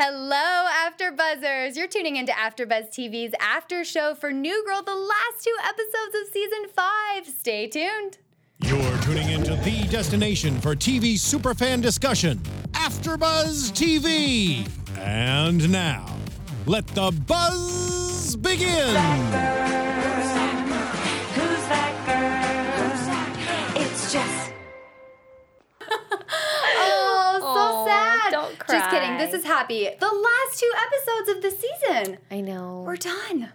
Hello, AfterBuzzers! You're tuning into AfterBuzz TV's After Show for New Girl, the last two episodes of Season 5. Stay tuned. You're tuning into the destination for TV superfan discussion, AfterBuzz TV. And now, let the buzz begin. Who's that girl? Who's that girl? Who's that girl? It's Jess. Don't cry. Just kidding. This is happy. The last two episodes of the season. I know. We're done.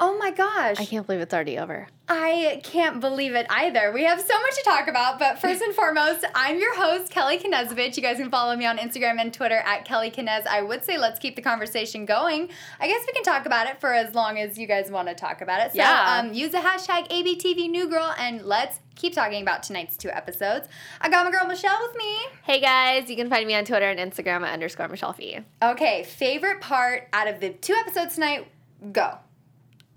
Oh my gosh. I can't believe it's already over. I can't believe it either. We have so much to talk about, but first and foremost, I'm your host, Kelly Knezovich. You guys can follow me on Instagram and Twitter at Kelly Kinez. I would say let's keep the conversation going. I guess we can talk about it for as long as you guys want to talk about it. So yeah. Use the hashtag ABTVNewGirl and let's keep talking about tonight's two episodes. I got my girl Michelle with me. Hey guys, you can find me on Twitter and Instagram at _Michelle Fee. Okay, favorite part out of the two episodes tonight, go.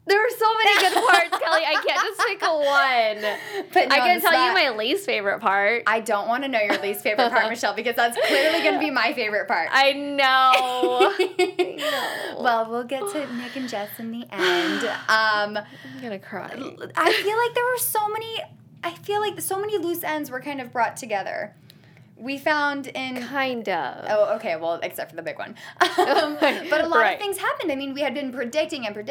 There were so many good parts, Kelly. I can't just pick one. But I can tell you my least favorite part. I don't want to know your least favorite part, Michelle, because that's clearly going to be my favorite part. I know. No. Well, we'll get to Nick and Jess in the end. I'm going to cry. I feel like there were so many... I feel like so many loose ends were kind of brought together. We found in... Kind of. Oh, okay. Well, except for the big one. But a lot of things happened. I mean, we had been predicting. And we're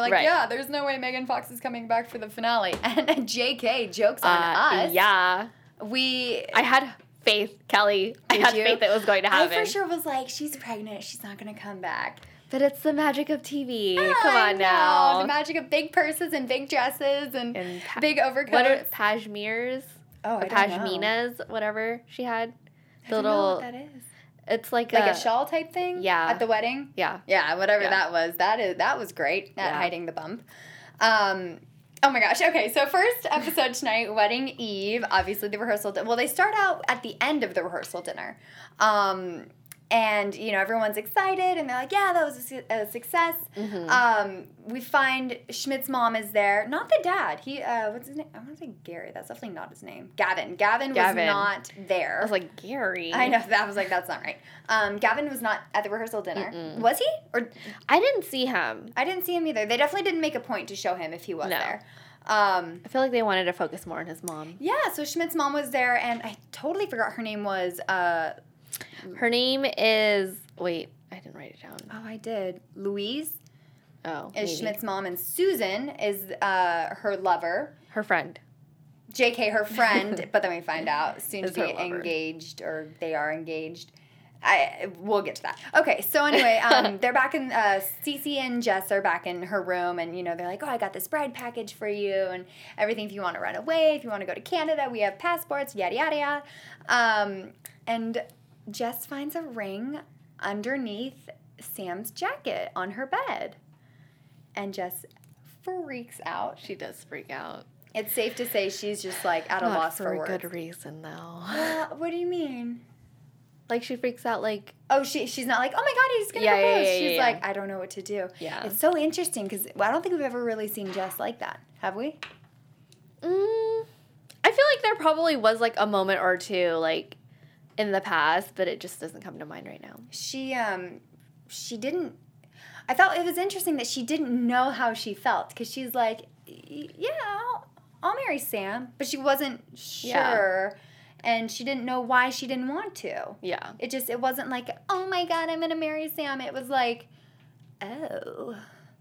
like, yeah, there's no way Megan Fox is coming back for the finale. And JK, jokes on us. Yeah. I had faith, Kelly. I had faith that it was going to happen. I for sure was like, she's pregnant. She's not going to come back. But it's the magic of TV. Come on now. The magic of big purses and big dresses and big overcoats. What are pashminas? Oh, pashminas, whatever she had. I don't know what that is. It's like a shawl type thing. Yeah. At the wedding. Yeah. Yeah, whatever that was. That was great at hiding the bump. Oh my gosh. Okay, so first episode tonight, Wedding Eve. Obviously, the rehearsal. Well, they start out at the end of the rehearsal dinner. And, you know, everyone's excited, and they're like, yeah, that was a success. Mm-hmm. We find Schmidt's mom is there. Not the dad. He, what's his name? I want to say Gary. That's definitely not his name. Gavin. Gavin was not there. I was like, Gary? I know. I was like, that's not right. Gavin was not at the rehearsal dinner. Mm-mm. Was he? Or I didn't see him. I didn't see him either. They definitely didn't make a point to show him if he was there. I feel like they wanted to focus more on his mom. Yeah, so Schmidt's mom was there, and I totally forgot her name was... her name is... Wait, I didn't write it down. Oh, I did. Louise is Schmidt's mom, and Susan is her lover. Her friend. JK, her friend, but then we find out soon to be engaged, or they are engaged. We'll get to that. Okay, so anyway, they're back in... Cece and Jess are back in her room, and, you know, they're like, oh, I got this bride package for you, and everything if you want to run away, if you want to go to Canada, we have passports, yada, yada, yada. And... Jess finds a ring underneath Sam's jacket on her bed. And Jess freaks out. She does freak out. It's safe to say she's just, like, at a loss for words. Not for a good reason, though. What do you mean? Like, she freaks out, like... Oh, she's not like, oh, my God, he's going to propose. She's like, I don't know what to do. Yeah. It's so interesting, because I don't think we've ever really seen Jess like that. Have we? I feel like there probably was, like, a moment or two, like... in the past, but it just doesn't come to mind right now. She didn't... I thought it was interesting that she didn't know how she felt, because she's like, yeah, I'll marry Sam, but she wasn't sure, and she didn't know why she didn't want to. Yeah. It wasn't like, oh my God, I'm going to marry Sam. It was like, oh...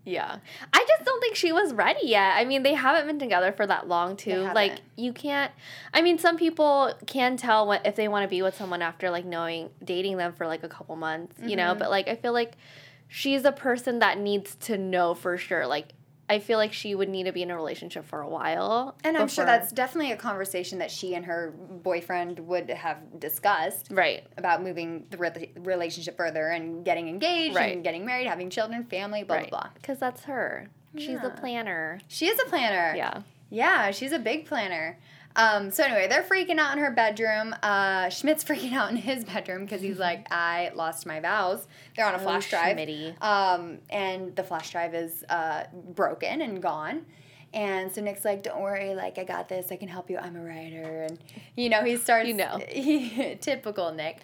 Yeah. I just don't think she was ready yet. I mean, they haven't been together for that long, too. Like, you can't... I mean, some people can tell if they want to be with someone after, like, dating them for, like, a couple months, you know? But, like, I feel like she's a person that needs to know for sure. Like, I feel like she would need to be in a relationship for a while. And I'm sure that's definitely a conversation that she and her boyfriend would have discussed. Right. About moving the relationship further and getting engaged and getting married, having children, family, blah, blah, blah. Because that's her. Yeah. She's a planner. She is a planner. Yeah. Yeah, she's a big planner. So anyway, they're freaking out in her bedroom. Schmidt's freaking out in his bedroom because he's like, I lost my vows. They're on a flash drive. Schmitty. And the flash drive is broken and gone. And so Nick's like, don't worry, like, I got this, I can help you, I'm a writer. And, you know, he starts, typical Nick.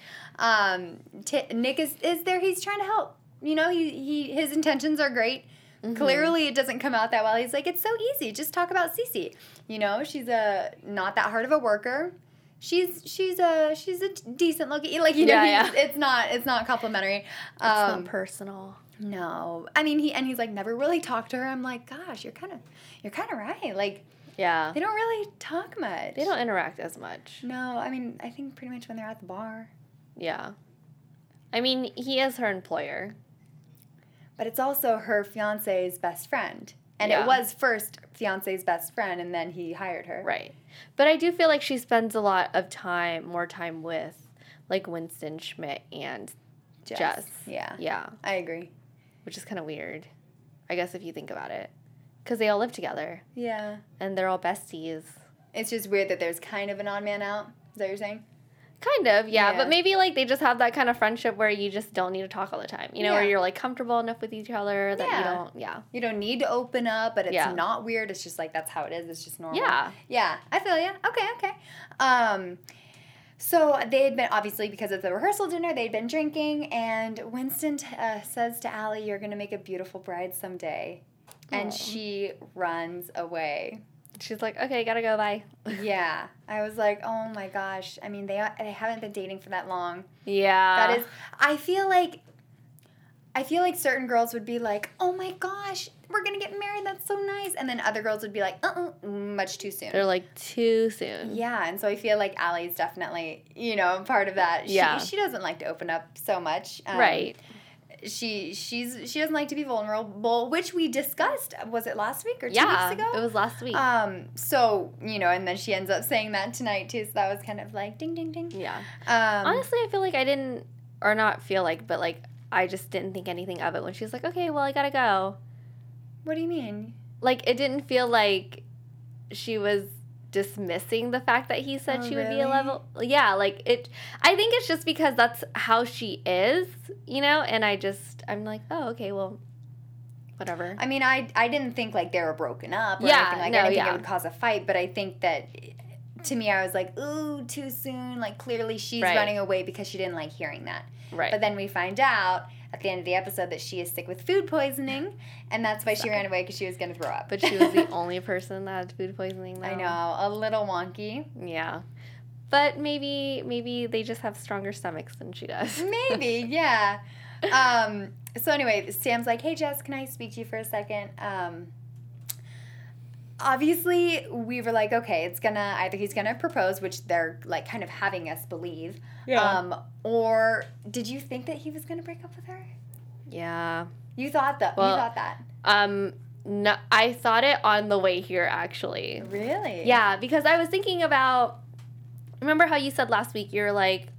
Nick is there, he's trying to help. You know, his intentions are great. Mm-hmm. Clearly it doesn't come out that well. He's like, it's so easy, just talk about Cece. You know, she's not that hard of a worker. She's a decent looking, like, you know, it's not complimentary. It's not personal. No, I mean he's like, never really talked to her. I'm like, gosh, you're kind of right. Like, yeah, they don't really talk much. They don't interact as much. No, I mean, I think pretty much when they're at the bar. Yeah, I mean, he is her employer, but it's also her fiance's best friend, and it was first fiance's best friend, and then he hired her. Right, but I do feel like she spends a lot of time, more time with, like, Winston, Schmidt, and Jess. Yeah, yeah, I agree. Which is kind of weird, I guess, if you think about it. Because they all live together. Yeah. And they're all besties. It's just weird that there's kind of an odd man out. Is that what you're saying? Kind of, yeah. But maybe, like, they just have that kind of friendship where you just don't need to talk all the time. You know, where you're, like, comfortable enough with each other that you don't, You don't need to open up, but it's not weird. It's just, like, that's how it is. It's just normal. Yeah. Yeah. I feel you. Okay. So they had been, obviously, because of the rehearsal dinner, they'd been drinking, and Winston says to Allie, you're going to make a beautiful bride someday. And she runs away. She's like, okay, gotta go, bye. Yeah. I was like, oh my gosh. I mean, they haven't been dating for that long. Yeah. That is, I feel like certain girls would be like, oh my gosh, we're going to get married, that's so nice. And then other girls would be like, much too soon. They're like, too soon. Yeah, and so I feel like Allie's definitely, you know, part of that. Yeah. She doesn't like to open up so much. Right. She doesn't like to be vulnerable, which we discussed, was it last week or 2 weeks ago? It was last week. So, you know, and then she ends up saying that tonight, too, so that was kind of like, ding, ding, ding. Yeah. Honestly, I feel like I just didn't think anything of it when she was like, okay, well, I gotta go. What do you mean? Like, it didn't feel like she was dismissing the fact that he said she would be a level. Yeah, like, it. I think it's just because that's how she is, you know? And I'm like, oh, okay, well, whatever. I mean, I didn't think, like, they were broken up or anything like that. I didn't think it would cause a fight, but I think that, to me, I was like, ooh, too soon. Like, clearly she's running away because she didn't like hearing that. Right. But then we find out at the end of the episode that she is sick with food poisoning, and that's why she ran away, because she was going to throw up. But she was the only person that had food poisoning, though. I know. A little wonky. Yeah. But maybe they just have stronger stomachs than she does. Maybe, yeah. So anyway, Sam's like, hey, Jess, can I speak to you for a second? Obviously, we were like, okay, it's going to, either he's going to propose, which they're, like, kind of having us believe. Yeah. Or did you think that he was going to break up with her? Yeah. You thought that. Well, you thought that. No, I thought it on the way here, actually. Really? Yeah, because I was thinking about, remember how you said last week, you're like,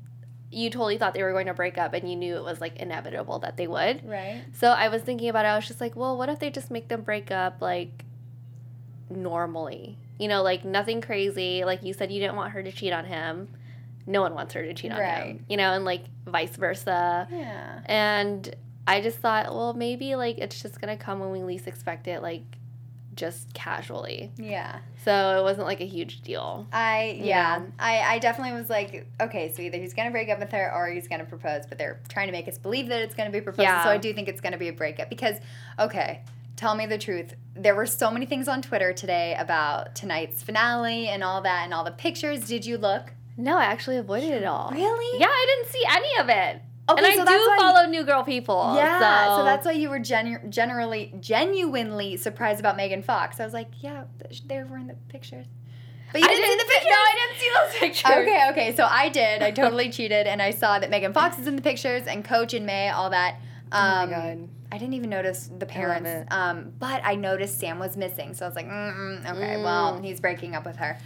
you totally thought they were going to break up and you knew it was, like, inevitable that they would. Right. So I was thinking about it. I was just like, well, what if they just make them break up, like, normally, you know, like, nothing crazy. Like, you said you didn't want her to cheat on him. No one wants her to cheat on him, you know, and, like, vice versa. Yeah. And I just thought, well, maybe, like, it's just gonna come when we least expect it, like, just casually. Yeah. So it wasn't, like, a huge deal. I definitely was like, okay, so either he's gonna break up with her or he's gonna propose, but they're trying to make us believe that it's gonna be proposed. Yeah. So I do think it's gonna be a breakup, because, okay, tell me the truth. There were so many things on Twitter today about tonight's finale and all that and all the pictures. Did you look? No, I actually avoided it all. Really? Yeah, I didn't see any of it. Okay, and so I do follow New Girl people. Yeah, so that's why you were genuinely surprised about Megan Fox. I was like, yeah, they were in the pictures. But you didn't see the pictures? No, I didn't see those pictures. Okay, so I did. I totally cheated, and I saw that Megan Fox is in the pictures and Coach and May, all that. Oh, my God. I didn't even notice the parents, but I noticed Sam was missing. So I was like, well, he's breaking up with her.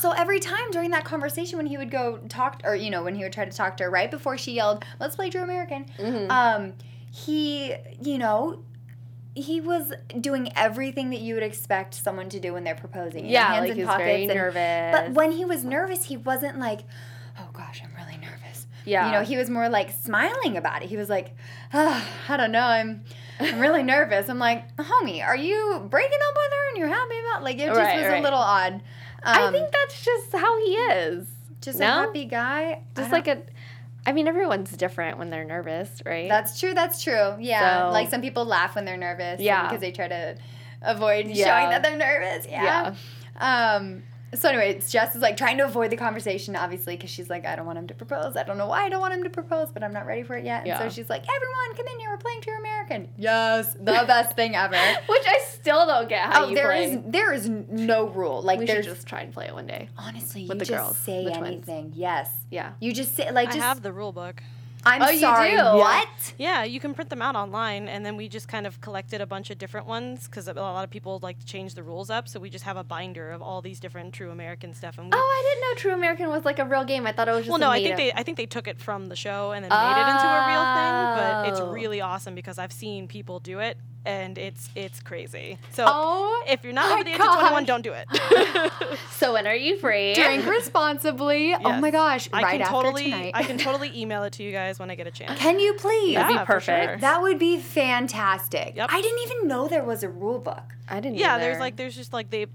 So every time during that conversation when he would go talk, or, you know, when he would try to talk to her right before she yelled, let's play True American, he, you know, he was doing everything that you would expect someone to do when they're proposing. Yeah, hands like in he was very nervous. But when he was nervous, he wasn't like, oh, gosh, I'm really nervous. Yeah. You know, he was more, like, smiling about it. He was like, oh, I don't know, I'm really nervous. I'm like, homie, are you breaking up with her? and you're happy about like it. Just was a little odd. I think that's just how he is. Just a happy guy. Just like a. I mean, everyone's different when they're nervous, right? That's true. That's true. Yeah. So, like some people laugh when they're nervous. Yeah. Because they try to avoid showing that they're nervous. Yeah. So anyway, Jess is like trying to avoid the conversation, obviously, because she's like, I don't want him to propose. I don't know why I don't want him to propose, but I'm not ready for it yet. And so she's like, everyone, come in here. We're playing True American. Yes. The best thing ever. Which I still don't get how you play. There is no rule. Like, we should just try and play it one day. Honestly, with you the just girls, say the anything. Yes. Yeah. You just say, like, just. I have the rule book. I'm sorry. You do? What? Yeah, you can print them out online, and then we just kind of collected a bunch of different ones because a lot of people like to change the rules up. So we just have a binder of all these different True American stuff. And I didn't know True American was like a real game. I thought it was just. Well, no, I think they took it from the show and then made it into a real thing. But it's really awesome because I've seen people do it, and it's crazy. So if you're not over the age of 21, don't do it. So when are you free? Drink responsibly. Yes. Oh my gosh! Right after tonight, I can totally email it to you guys when I get a chance. Can you please? That'd be perfect. Sure. That would be fantastic. Yep. I didn't even know there was a rule book. I didn't. Yeah, either.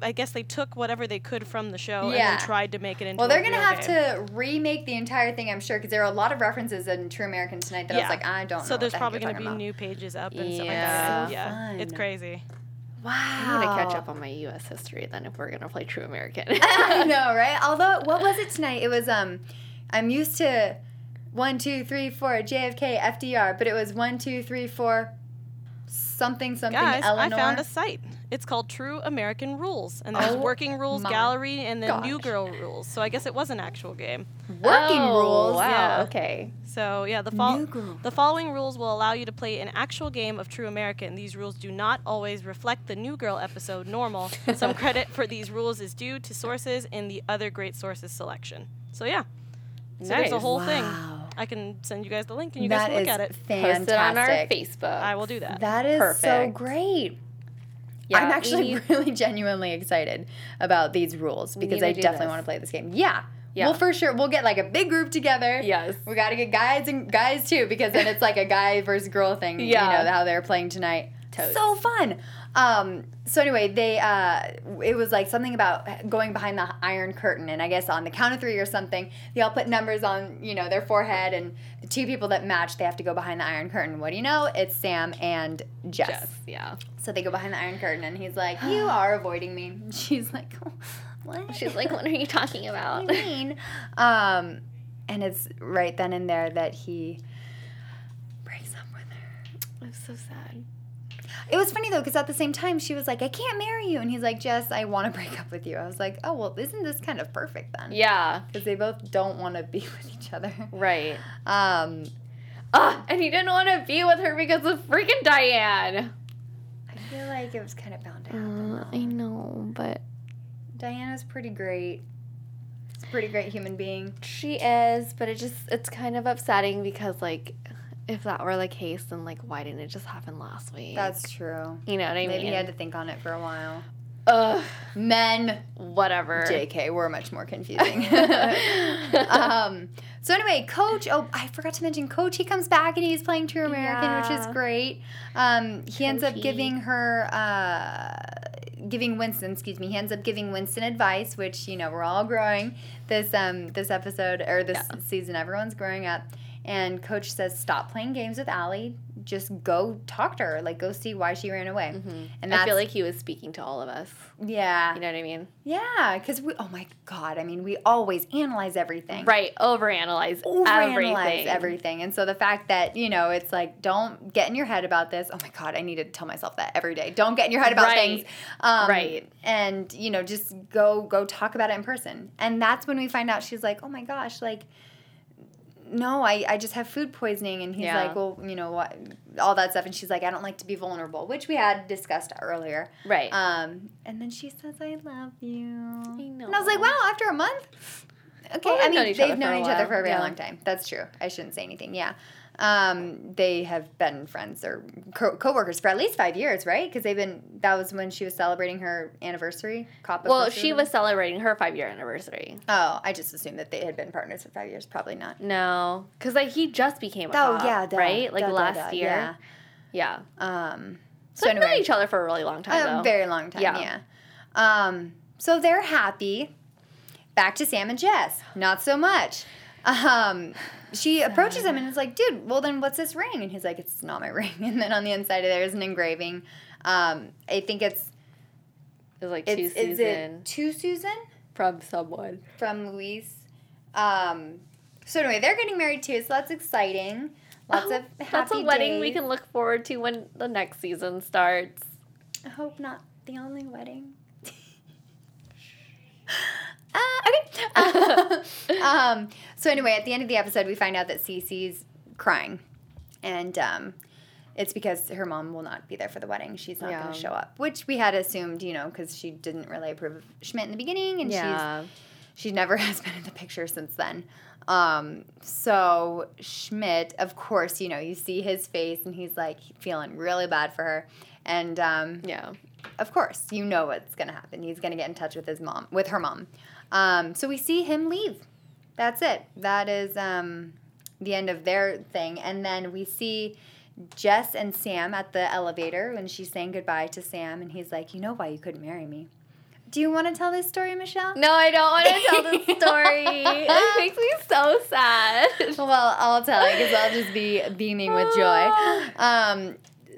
I guess they took whatever they could from the show and then tried to make it into. Well, they're gonna have to remake the entire thing, I'm sure, because there are a lot of references in True American tonight that I was like, I don't know. So there's probably gonna be new pages up and stuff like that. So fun. It's crazy. Wow. I'm gonna catch up on my U.S. history then if we're gonna play True American. I know, right? Although, what was it tonight? It was I'm used to 1, 2, 3, 4 JFK, FDR, but it was 1, 2, 3, 4. Something, guys, Eleanor. I found a site. It's called True American Rules, and there's Working Rules Gallery and then New Girl Rules. So I guess it was an actual game. Working Rules. Wow. Yeah. Okay. So yeah, the following rules will allow you to play an actual game of True American. These rules do not always reflect the New Girl episode normal. Some credit for these rules is due to sources in the other great sources selection. So yeah. So there's a whole thing. I can send you guys the link and you guys can look at it. Fantastic. Post it on our Facebook. I will do that. That is perfect. So great. Yeah, I'm actually really genuinely excited about these rules because I definitely want to play this game. Yeah. Yeah. Well, for sure. We'll get like a big group together. Yes. We got to get guys too because then it's like a guy versus girl thing. Yeah. You know, how they're playing tonight. Totes. So fun. So anyway, they it was like something about going behind the Iron Curtain, and I guess on the count of 3 or something, they all put numbers on their forehead, and the 2 people that match, they have to go behind the Iron Curtain. What do you know? It's Sam and Jess. Yeah. So they go behind the Iron Curtain, and he's like, "You are avoiding me." And she's like, "What?" She's like, "What are you talking about?" What do you mean? And it's right then and there that he breaks up with her. It was so sad. It was funny, though, because at the same time, she was like, I can't marry you. And he's like, Jess, I want to break up with you. I was like, oh, well, isn't this kind of perfect then? Yeah. Because they both don't want to be with each other. Right. And he didn't want to be with her because of freaking Diane. I feel like it was kind of bound to happen. I know, but... Diana's pretty great. She's a pretty great human being. She is, but it's kind of upsetting because, like... If that were the case, then, like, why didn't it just happen last week? That's true. You know what I mean? Maybe he had to think on it for a while. Ugh. Men. Whatever. JK, we're much more confusing. So, anyway, Coach. Oh, I forgot to mention Coach. He comes back, and he's playing True American, which is great. He ends up giving Winston advice, which, we're all growing this episode, or this season. Everyone's growing up. And Coach says, stop playing games with Allie. Just go talk to her. Like, go see why she ran away. Mm-hmm. And I feel like he was speaking to all of us. Yeah. You know what I mean? Yeah. Because we, oh, my God. I mean, we always analyze everything. Right. Overanalyze everything. And so the fact that, it's like, don't get in your head about this. Oh, my God. I need to tell myself that every day. Don't get in your head about things. Right. And, just go talk about it in person. And that's when we find out she's like, oh, my gosh, like, no, I just have food poisoning. And he's like, well, what, all that stuff. And she's like, I don't like to be vulnerable, which we had discussed earlier. Right. And then she says, I love you. I know. And I was like, wow, after a month? Okay. Well, they've known each other for a very long time. That's true. I shouldn't say anything. Yeah. They have been friends or co-workers for at least 5 years, right? Because that was when she was celebrating her anniversary. Well, she was celebrating her 5-year anniversary. Oh, I just assumed that they had been partners for 5 years. Probably not. No, because he just became a cop, right? Like last year. Yeah. So they've known each other for a really long time, though. A very long time, yeah. So they're happy. Back to Sam and Jess. Not so much. She approaches him and is like, dude, well then what's this ring? And he's like, it's not my ring. And then on the inside of there is an engraving. I think it's like to Susan. Is it to Susan? From someone. From Louise. So anyway, they're getting married too, so that's exciting. Lots of happy that's a wedding days. We can look forward to when the next season starts. I hope not the only wedding. Okay. So anyway, at the end of the episode, we find out that Cece's crying. And it's because her mom will not be there for the wedding. She's not going to show up, which we had assumed, you know, because she didn't really approve of Schmidt in the beginning. And she never has been in the picture since then. So Schmidt, of course, you know, you see his face and he's like feeling really bad for her. And, of course, you know what's going to happen. He's going to get in touch with his mom, with her mom. So we see him leave. That's it. That is the end of their thing. And then we see Jess and Sam at the elevator when she's saying goodbye to Sam. And he's like, you know why you couldn't marry me. Do you want to tell this story, Michelle? No, I don't want to tell this story. It makes me so sad. Well, I'll tell it because I'll just be beaming with joy.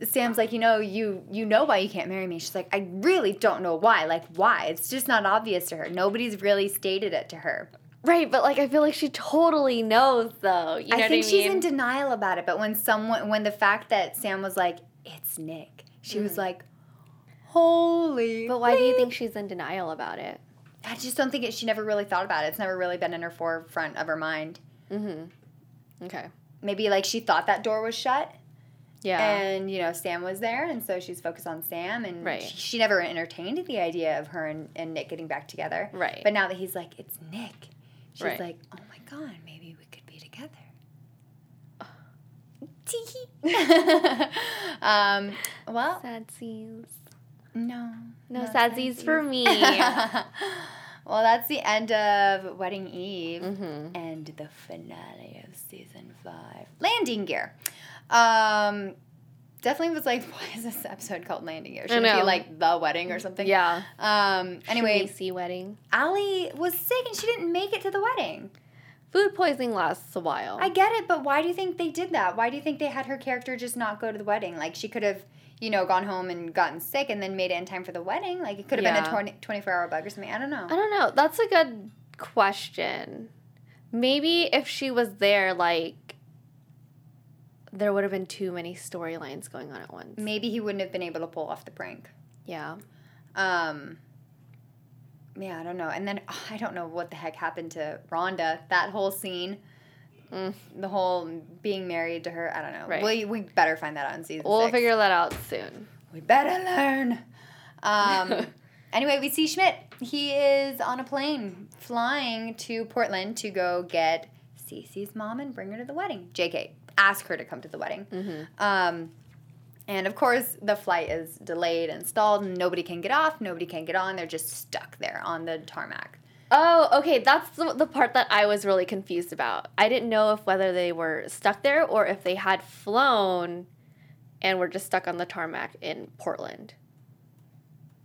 Sam's like, you know, you know why you can't marry me. She's like, I really don't know why. Like, why? It's just not obvious to her. Nobody's really stated it to her. Right, but, like, I feel like she totally knows, though. You know what I mean? I think she's in denial about it. But when the fact that Sam was like, it's Nick, she was like, holy. But why do you think she's in denial about it? I just don't think she never really thought about it. It's never really been in her forefront of her mind. Mm-hmm. Okay. Maybe, like, she thought that door was shut. Yeah. And, you know, Sam was there, and so she's focused on Sam, and she never entertained the idea of her and Nick getting back together. Right. But now that he's like, it's Nick, she's like, oh, my God, maybe we could be together. Tee-hee. Well. Sad scenes. No sadsies for me. Well, that's the end of Wedding Eve and the finale of season 5. Landing Gear. Definitely was like, why is this episode called Landing Gear? Should it be like The Wedding or something? Yeah. Anyway. ABC Wedding. Allie was sick and she didn't make it to the wedding. Food poisoning lasts a while. I get it, but why do you think they did that? Why do you think they had her character just not go to the wedding? Like, she could have, you know, gone home and gotten sick and then made it in time for the wedding. Like, it could have been a 24-hour bug or something. I don't know. That's a good question. Maybe if she was there, like, there would have been too many storylines going on at once. Maybe he wouldn't have been able to pull off the prank. Yeah. Yeah, I don't know. And then I don't know what the heck happened to Rhonda. That whole scene, the whole being married to her, I don't know. Right. We better find that out in season 6. We'll figure that out soon. We better learn. Anyway, we see Schmidt. He is on a plane flying to Portland to go get Cece's mom and bring her to the wedding. JK, ask her to come to the wedding. Mm-hmm. And, of course, the flight is delayed and stalled, and nobody can get off, nobody can get on. They're just stuck there on the tarmac. Oh, okay, that's the part that I was really confused about. I didn't know if whether they were stuck there or if they had flown and were just stuck on the tarmac in Portland.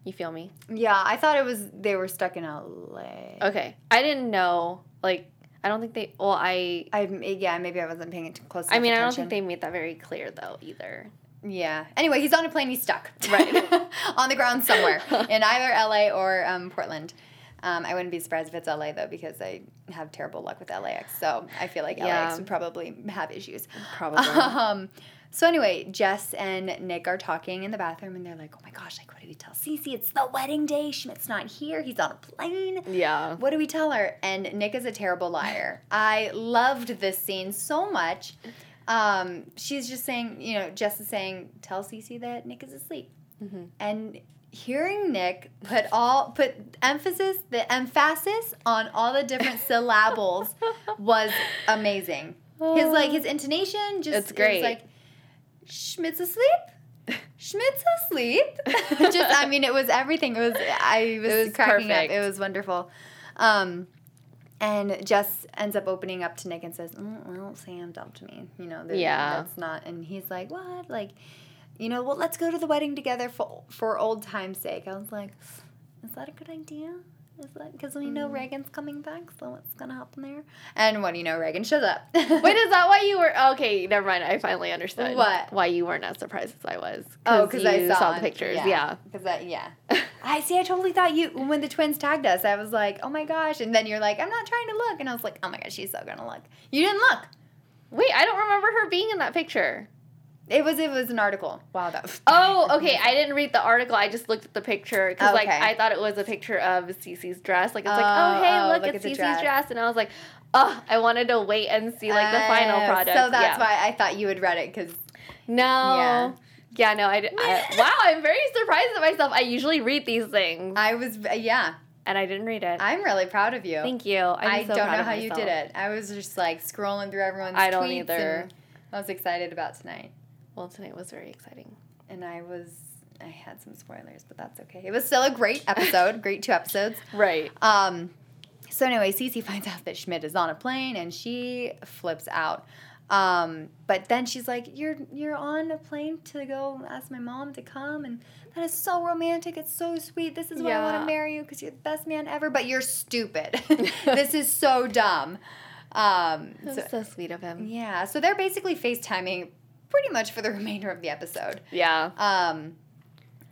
You feel me? Yeah, I thought it was they were stuck in L.A. Okay, I didn't know, like... I don't think they... Well, maybe I wasn't paying close attention. I mean, I don't think they made that very clear, though, either. Yeah. Anyway, he's on a plane. He's stuck. Right. On the ground somewhere in either L.A. or Portland. I wouldn't be surprised if it's L.A., though, because I have terrible luck with LAX. So I feel like LAX would probably have issues. Probably. So anyway, Jess and Nick are talking in the bathroom, and they're like, oh, my gosh, like, what do we tell Cece? It's the wedding day. Schmidt's not here. He's on a plane. Yeah. What do we tell her? And Nick is a terrible liar. I loved this scene so much. She's just saying, you know, Jess is saying, tell Cece that Nick is asleep. Mm-hmm. And hearing Nick put emphasis on all the different syllables was amazing. His intonation just... It's great. It was like, Schmidt's asleep? Schmidt's asleep? It was everything. I was cracking perfect. Up. It was wonderful. And Jess ends up opening up to Nick and says, well, Sam dumped me. You know, that's not... And he's like, what? Like, you know, well, let's go to the wedding together for old time's sake. I was like, is that a good idea? Is that because we know Reagan's coming back, so what's gonna happen there? And what do you know? Reagan shows up. Wait, is that why you were? Okay, never mind. I finally understood why you weren't as surprised as I was. Oh, because I saw the pictures. Yeah, I see. I totally thought you when the twins tagged us. I was like, oh my gosh, and then you're like, I'm not trying to look, and I was like, oh my gosh, she's so gonna look. You didn't look. Wait, I don't remember her being in that picture. It was an article. Wow, that was... Oh, okay. I didn't read the article. I just looked at the picture because, okay. I thought it was a picture of Cece's dress. Like, it's look at Cece's dress. And I was like, oh, I wanted to wait and see, the final product. So that's why I thought you had read it because... No. Yeah, no, I didn't. Wow, I'm very surprised at myself. I usually read these things. I was, And I didn't read it. I'm really proud of you. Thank you. I'm so proud of myself. I don't know how you did it. I was just, scrolling through everyone's tweets. I don't either. I was excited about tonight. Well, tonight was very exciting. And I had some spoilers, but that's okay. It was still a great episode, great two episodes. Right. So anyway, Cece finds out that Schmidt is on a plane, and she flips out. But then she's like, you're on a plane to go ask my mom to come, and that is so romantic. It's so sweet. This is why I want to marry you, because you're the best man ever, but you're stupid. This is so dumb. That's so sweet of him. Yeah. So they're basically FaceTiming pretty much for the remainder of the episode. Yeah.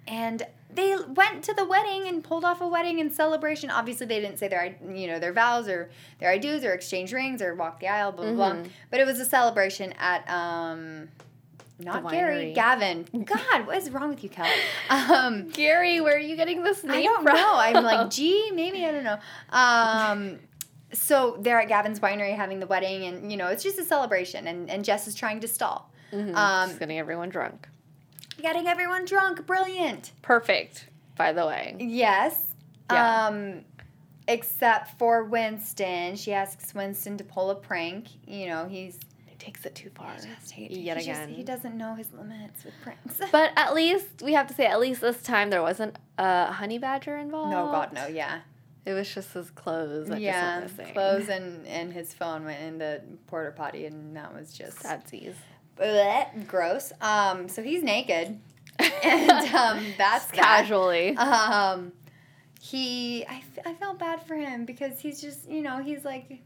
And they went to the wedding and pulled off a wedding in celebration. Obviously, they didn't say their vows or their I do's or exchange rings or walk the aisle, blah, blah, blah. But it was a celebration at, not Gary, Gavin. God, what is wrong with you, Kelly? Gary, where are you getting this name from? I don't know. I'm like, maybe, I don't know. So they're at Gavin's winery having the wedding, and, it's just a celebration, and Jess is trying to stall. Mm-hmm. Just getting everyone drunk. Brilliant. Perfect, by the way. Yes. Yeah. Except for Winston. She asks Winston to pull a prank. He takes it too far. He doesn't know his limits with pranks. But at least, we have to say, this time there wasn't a honey badger involved. No, God, no, yeah. It was just his clothes. Clothes and his phone went in the porta potty, and that was just... Sadsies. Blech, gross. So he's naked, and that's casually. I felt bad for him because he's just he's like he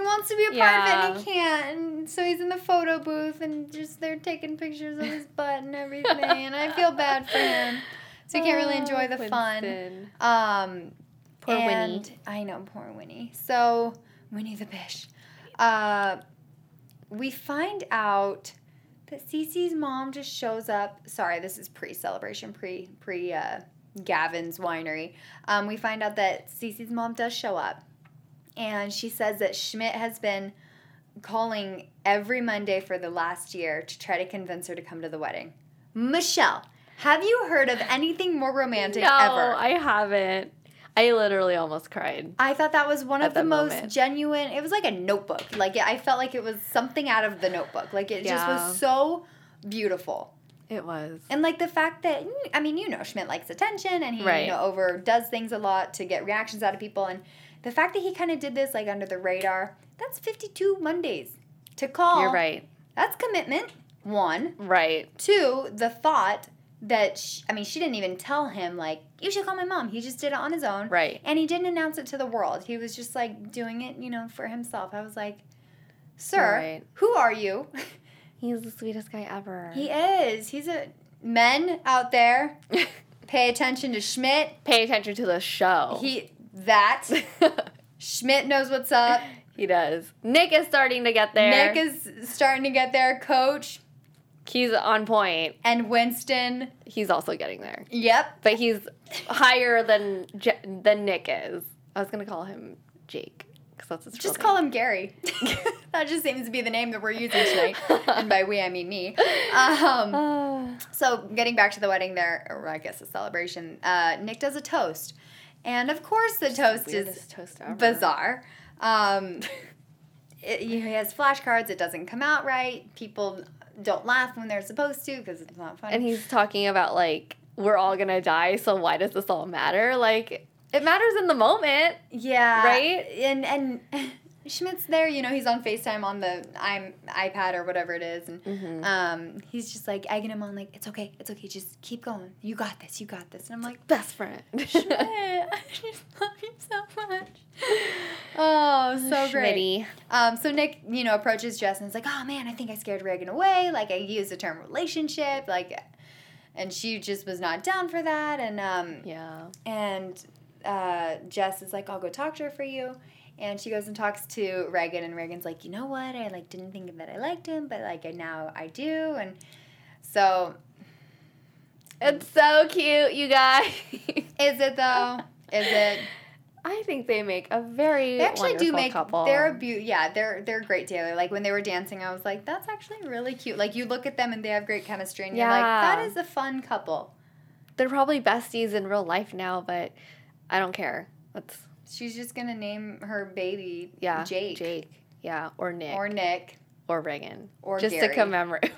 wants to be a part of it and he can't, and so he's in the photo booth and just they're taking pictures of his butt and everything, and I feel bad for him. So he can't really enjoy the Winston. Fun. Winnie. I know, poor Winnie. So Winnie the Bish. We find out that Cece's mom just shows up. Sorry, this is pre-celebration, pre Gavin's winery. We find out that Cece's mom does show up, and she says that Schmidt has been calling every Monday for the last year to try to convince her to come to the wedding. Michelle, have you heard of anything more romantic ever? No, I haven't. I literally almost cried. I thought that was one of the most genuine. It was like a notebook. I felt like it was something out of the notebook. It just was so beautiful. It was. And the fact that Schmidt likes attention and he overdoes things a lot to get reactions out of people, and the fact that he kind of did this under the radar. That's 52 Mondays to call. You're right. That's commitment. One. Right. Two, the thought that she didn't even tell him you should call my mom. He just did it on his own, right? And he didn't announce it to the world. He was just doing it, for himself. I was like, "Sir, who are you?" He's the sweetest guy ever. He is. He's a men out there. Pay attention to Schmidt. Pay attention to the show. Schmidt knows what's up. He does. Nick is starting to get there. Coach. He's on point. And Winston. He's also getting there. Yep. But he's higher than Nick is. I was going to call him Jake. Because that's his real name. Just call him Gary. That just seems to be the name that we're using tonight. And by we, I mean me. So getting back to the wedding there, or I guess a celebration, Nick does a toast. And of course the toast is bizarre. He has flashcards. It doesn't come out right. People... don't laugh when they're supposed to because it's not funny. And he's talking about we're all gonna die, so why does this all matter? It matters in the moment. Yeah. Right? And Schmidt's there, you know, he's on FaceTime on the iPad or whatever it is, and he's just, like, egging him on, like, it's okay, just keep going. You got this. And I'm like, best friend. Schmidt, I just love you so much. Oh, so great. So Nick, you know, approaches Jess and is like, oh, man, I think I scared Reagan away. Like, I used the term relationship, like, and she just was not down for that. And, Jess is like, I'll go talk to her for you. And she goes and talks to Reagan, and Reagan's like, you know what? I, like, didn't think that I liked him, but, like, now I do. And so it's so cute, you guys. Is it, though? Is it? I think they make a very wonderful couple. They're a beauty. Yeah, they're great together. Like, when they were dancing, I was like, that's actually really cute. Like, you look at them, and they have great chemistry, and you're like, that is a fun couple. They're probably besties in real life now, but I don't care. That's... She's just going to name her baby Jake. Jake. Yeah, or Nick. Or Nick. Or Reagan. Or just Gary. To commemorate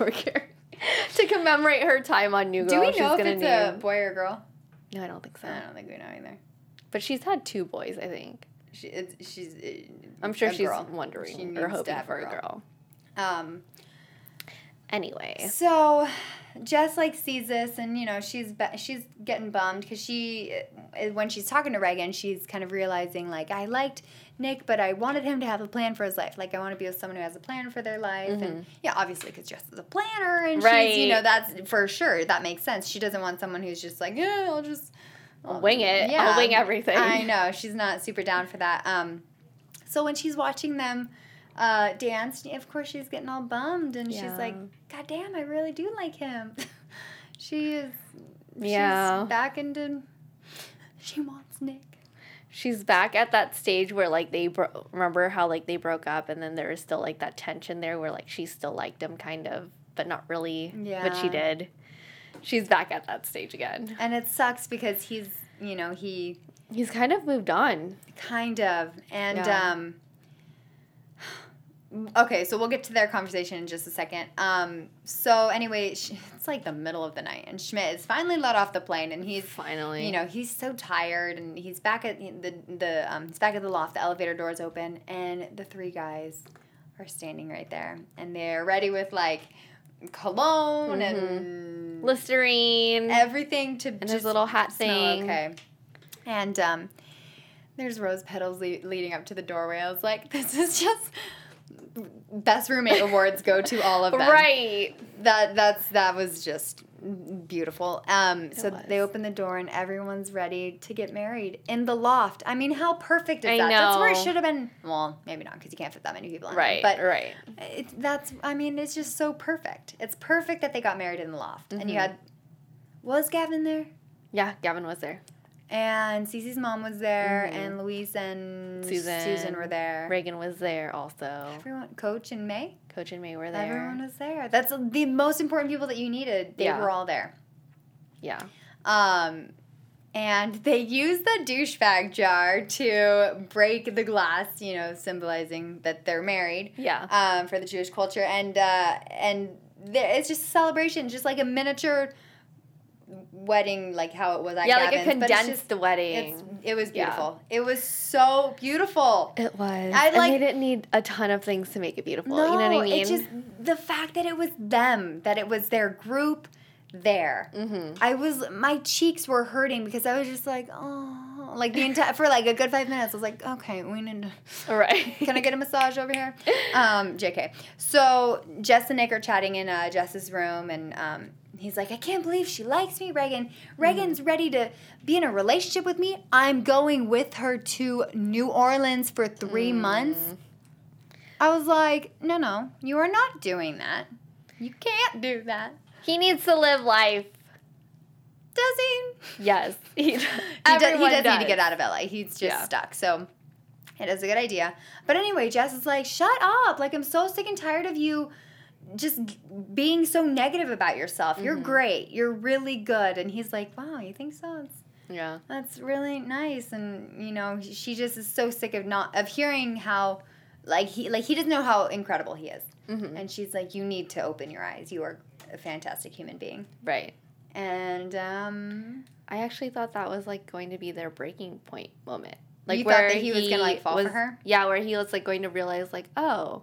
her time on New Girl. Do we know if it's a boy or girl? No, I don't think so. I don't think we know either. But she's had two boys, I think. I'm sure she's wondering or hoping for a girl. Anyway. So... Jess, like, sees this, and, you know, she's getting bummed, because when she's talking to Reagan, she's kind of realizing, like, I liked Nick, but I wanted him to have a plan for his life. Like, I want to be with someone who has a plan for their life, and, yeah, obviously, because Jess is a planner, and she's, you know, that's, for sure, that makes sense. She doesn't want someone who's just like, yeah, I'll wing it. Yeah. I'll wing everything. I know. She's not super down for that. So when she's watching them dance, of course she's getting all bummed, and she's like, God damn, I really do like him. She's back into, she wants Nick. She's back at that stage where, like, they remember how, like, they broke up, and then there was still, like, that tension there where, like, she still liked him, kind of, but not really, but she did. She's back at that stage again. And it sucks because he's, you know, he's kind of moved on. Kind of. And, okay, so we'll get to their conversation in just a second. So anyway, it's like the middle of the night, and Schmidt is finally let off the plane, and he's so tired, and he's back at the loft. The elevator door's open, and the three guys are standing right there, and they're ready with, like, cologne and Listerine, everything to, and his little hat thing. Okay, and there's rose petals leading up to the doorway. I was like, this is just. Best roommate awards go to all of them. Right. That was just beautiful. They open the door, and everyone's ready to get married in the loft. I mean, how perfect is that? I know. That's where it should have been. Well, maybe not, because you can't fit that many people in. Right. But right. It's just so perfect. It's perfect that they got married in the loft. Mm-hmm. And was Gavin there? Yeah, Gavin was there. And Cece's mom was there, and Louise and Susan were there. Reagan was there also. Everyone, Coach and May were there. Everyone was there. That's the most important people that you needed. They were all there. Yeah. And they used the douchebag jar to break the glass, you know, symbolizing that they're married. Yeah. For the Jewish culture, and it's just a celebration, just like a miniature wedding, like how it was at Gavin's, like a condensed wedding. It was beautiful. Yeah. It was so beautiful. It was. They didn't need a ton of things to make it beautiful. No, you know what I mean? It's just the fact that it was them, that it was their group there. Mm-hmm. My cheeks were hurting because I was just like, oh, like the entire, for like a good 5 minutes, I was like, okay, we need to. All right. Can I get a massage over here? JK. So Jess and Nick are chatting in Jess's room, and, he's like, I can't believe she likes me, Reagan. Reagan's ready to be in a relationship with me. I'm going with her to New Orleans for 3 months. I was like, no, you are not doing that. You can't do that. He needs to live life. Does he? Yes. He does need to get out of LA. He's just stuck, so it is a good idea. But anyway, Jess is like, shut up. Like, I'm so sick and tired of you just being so negative about yourself. You're great. You're really good. And he's like, wow, you think so? That's really nice. And, you know, she just is so sick of hearing how, like, he doesn't know how incredible he is. Mm-hmm. And she's like, you need to open your eyes. You are a fantastic human being. Right. And I actually thought that was, like, going to be their breaking point moment. Like, you where thought that he was going to, like, fall for her? Yeah, where he was, like, going to realize, like, oh,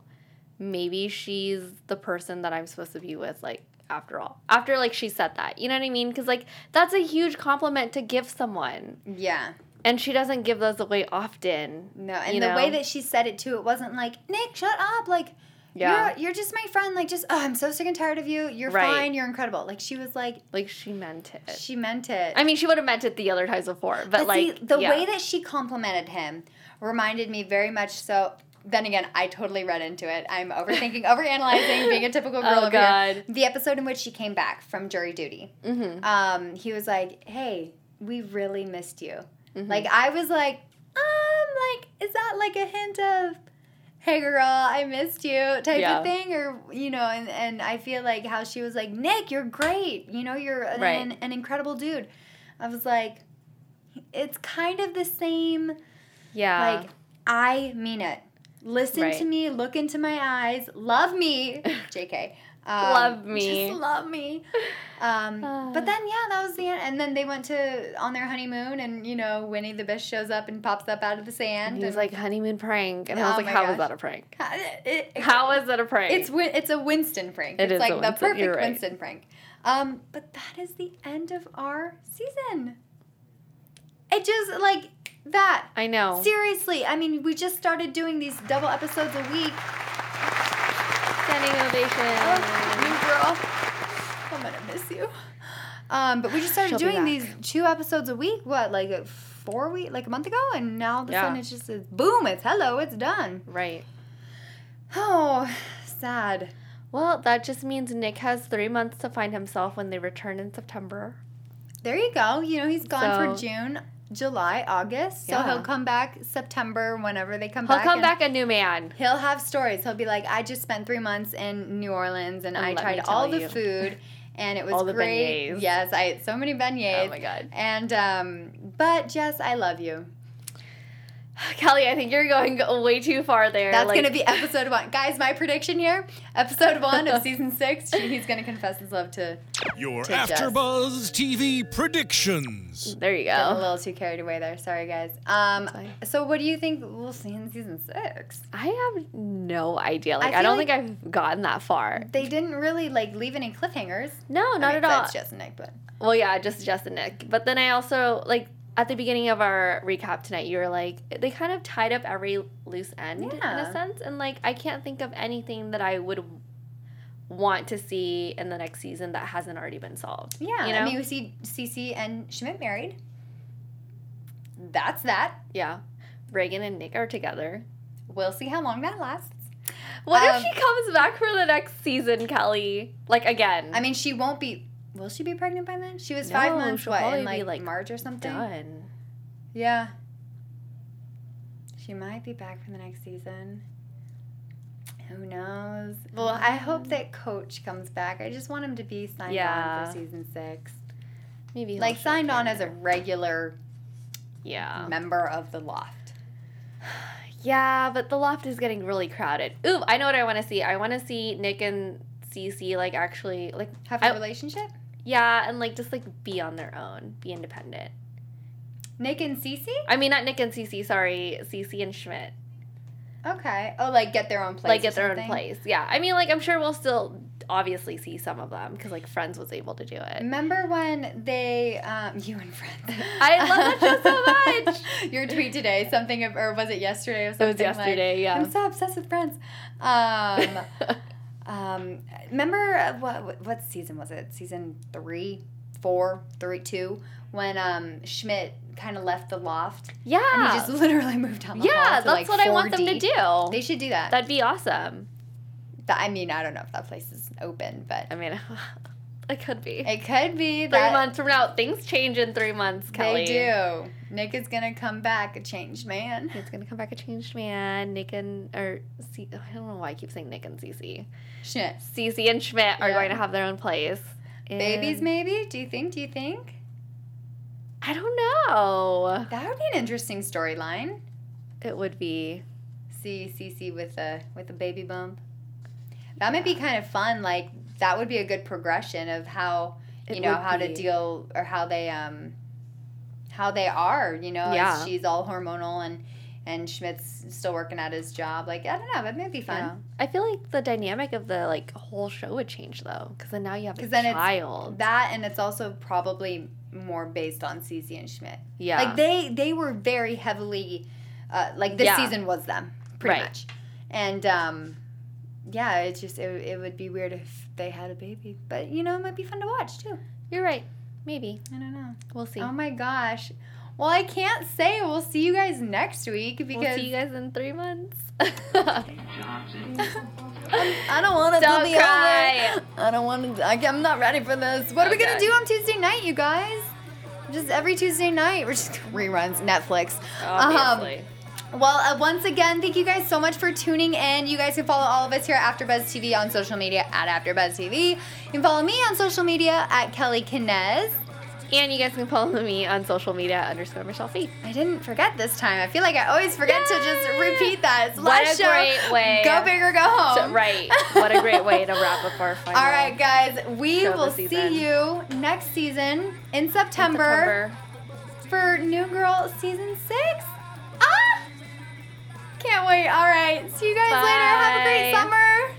maybe she's the person that I'm supposed to be with, like, after all. After, like, she said that. You know what I mean? Because, like, that's a huge compliment to give someone. Yeah. And she doesn't give those away often. No, and the way that she said it, too, it wasn't like, Nick, shut up, like... Yeah. You're just my friend. Like, just, oh, I'm so sick and tired of you. You're fine. You're incredible. Like, she was like... Like, she meant it. She meant it. I mean, she would have meant it the other times before, but like... See, the way that she complimented him reminded me very much so... Then again, I totally read into it. I'm overthinking, overanalyzing, being a typical girl. Oh, God. Here. The episode in which she came back from jury duty. Mm-hmm. He was like, hey, we really missed you. Mm-hmm. Like, I was like, is that like a hint of... hey girl, I missed you type of thing, or, you know, and I feel like how she was like, Nick, you're great, you know, you're an incredible dude. I was like, it's kind of the same. Yeah. Like, I mean it. Listen to me, look into my eyes, love me. JK. Love me. Just love me. But then, yeah, that was the end. And then they went on their honeymoon, and, you know, Winnie the Bish shows up and pops up out of the sand. And he was like, honeymoon prank. And I was like, how was that a prank? How is that a prank? It's a Winston prank. It's like the perfect Winston prank. But that is the end of our season. It just, like, that. I know. Seriously. I mean, we just started doing these double episodes a week. Standing ovation. Oh, New Girl. I'm going to miss you. But we just started doing these 2 episodes a week, like 4 weeks, like a month ago? And now all of a sudden it's just, boom, it's hello, it's done. Right. Oh, sad. Well, that just means Nick has 3 months to find himself when they return in September. There you go. You know, he's gone for June, July, August. So he'll come back September, whenever they come back. He'll come back a new man. He'll have stories. He'll be like, I just spent 3 months in New Orleans, and I tried all the food. And it was all the great. Beignets. Yes, I ate so many beignets. Oh my God. And but Jess, I love you. Kelly, I think you're going way too far there. That's gonna be episode 1. Guys, my prediction here, episode 1 of season 6, he's gonna confess his love to AfterBuzz TV predictions. There you go. Getting a little too carried away there. Sorry, guys. So what do you think we'll see in season 6? I have no idea. Like, I don't think I've gotten that far. They didn't really leave any cliffhangers. No, not at all. That's Jess and Nick, but. Well, yeah, just Jess and Nick. But then I also at the beginning of our recap tonight, you were like, they kind of tied up every loose end in a sense. And, I can't think of anything that I would want to see in the next season that hasn't already been solved. Yeah. You know? I mean, we see Cece and Schmidt married. That's that. Yeah. Reagan and Nick are together. We'll see how long that lasts. What if she comes back for the next season, Kelly? Again. I mean, she won't be... Will she be pregnant by then? She was 5 months, in March or something? Done. Yeah. She might be back for the next season. Who knows? Well, I hope that Coach comes back. I just want him to be signed on for season 6. Maybe he'll signed on as a regular member of the Loft. Yeah, but the Loft is getting really crowded. Ooh, I know what I want to see. I want to see Nick and Cece actually have a relationship. Yeah, and just be on their own, be independent. Nick and Cece? I mean, not Nick and Cece, sorry, Cece and Schmidt. Okay. Oh, get their own place. Get their own place. Yeah. I mean, I'm sure we'll still obviously see some of them because Friends was able to do it. Remember when they you and Friends? I love that show so much. Your tweet today, something or was it yesterday or something? It was yesterday. Yeah. I'm so obsessed with Friends. Remember what season was it? Season 3, 4, 3, 2, when Schmidt kind of left the Loft. Yeah. And he just literally moved on the hall to that's what 4D. I want them to do. They should do that. That'd be awesome. I mean, I don't know if that place is open, but... I mean, it could be. It could be. 3 months from now. Things change in 3 months, Kelly. They do. Nick is going to come back a changed man. He's going to come back a changed man. Nick and... I don't know why I keep saying Nick and Cece. Schmidt. Cece and Schmidt are going to have their own place. And babies, maybe? Do you think? I don't know. That would be an interesting storyline. It would be. See Cece with a baby bump. That might be kind of fun. That would be a good progression of how to deal or how they how they are, you know. Yeah. She's all hormonal and Schmidt's still working at his job. Like, I don't know. It might be fun. Yeah. I feel like the dynamic of the, like, whole show would change, though, because then now you have a child. And it's also probably more based on Cece and Schmidt. Yeah. Like, they were very heavily, this season was them, pretty much. And, yeah, it's just, it would be weird if they had a baby. But, you know, it might be fun to watch, too. You're right. Maybe. I don't know. We'll see. Oh, my gosh. Well, I can't say we'll see you guys next week because... We'll see you guys in 3 months. I don't want to do the other. I don't want to... I'm not ready for this. What are we going to do on Tuesday night, you guys? Just every Tuesday night. We're just reruns. Netflix. Obviously. Well, once again, thank you guys so much for tuning in. You guys can follow all of us here at AfterBuzzTV on social media at AfterBuzzTV. You can follow me on social media at Kelly Kinez. And you guys can follow me on social media _Michelle Fee. I didn't forget this time. I feel like I always forget to just repeat that. It's last show. What a great way. Go big or go home. Right. What a great way to wrap up our final. All right, guys. We will see you next season in September for New Girl Season 6. Can't wait. All right. See you guys later. Have a great summer.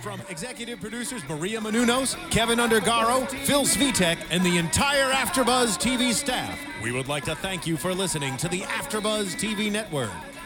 From executive producers Maria Menounos, Kevin Undergaro, Phil Svitek, and the entire AfterBuzz TV staff, we would like to thank you for listening to the AfterBuzz TV network.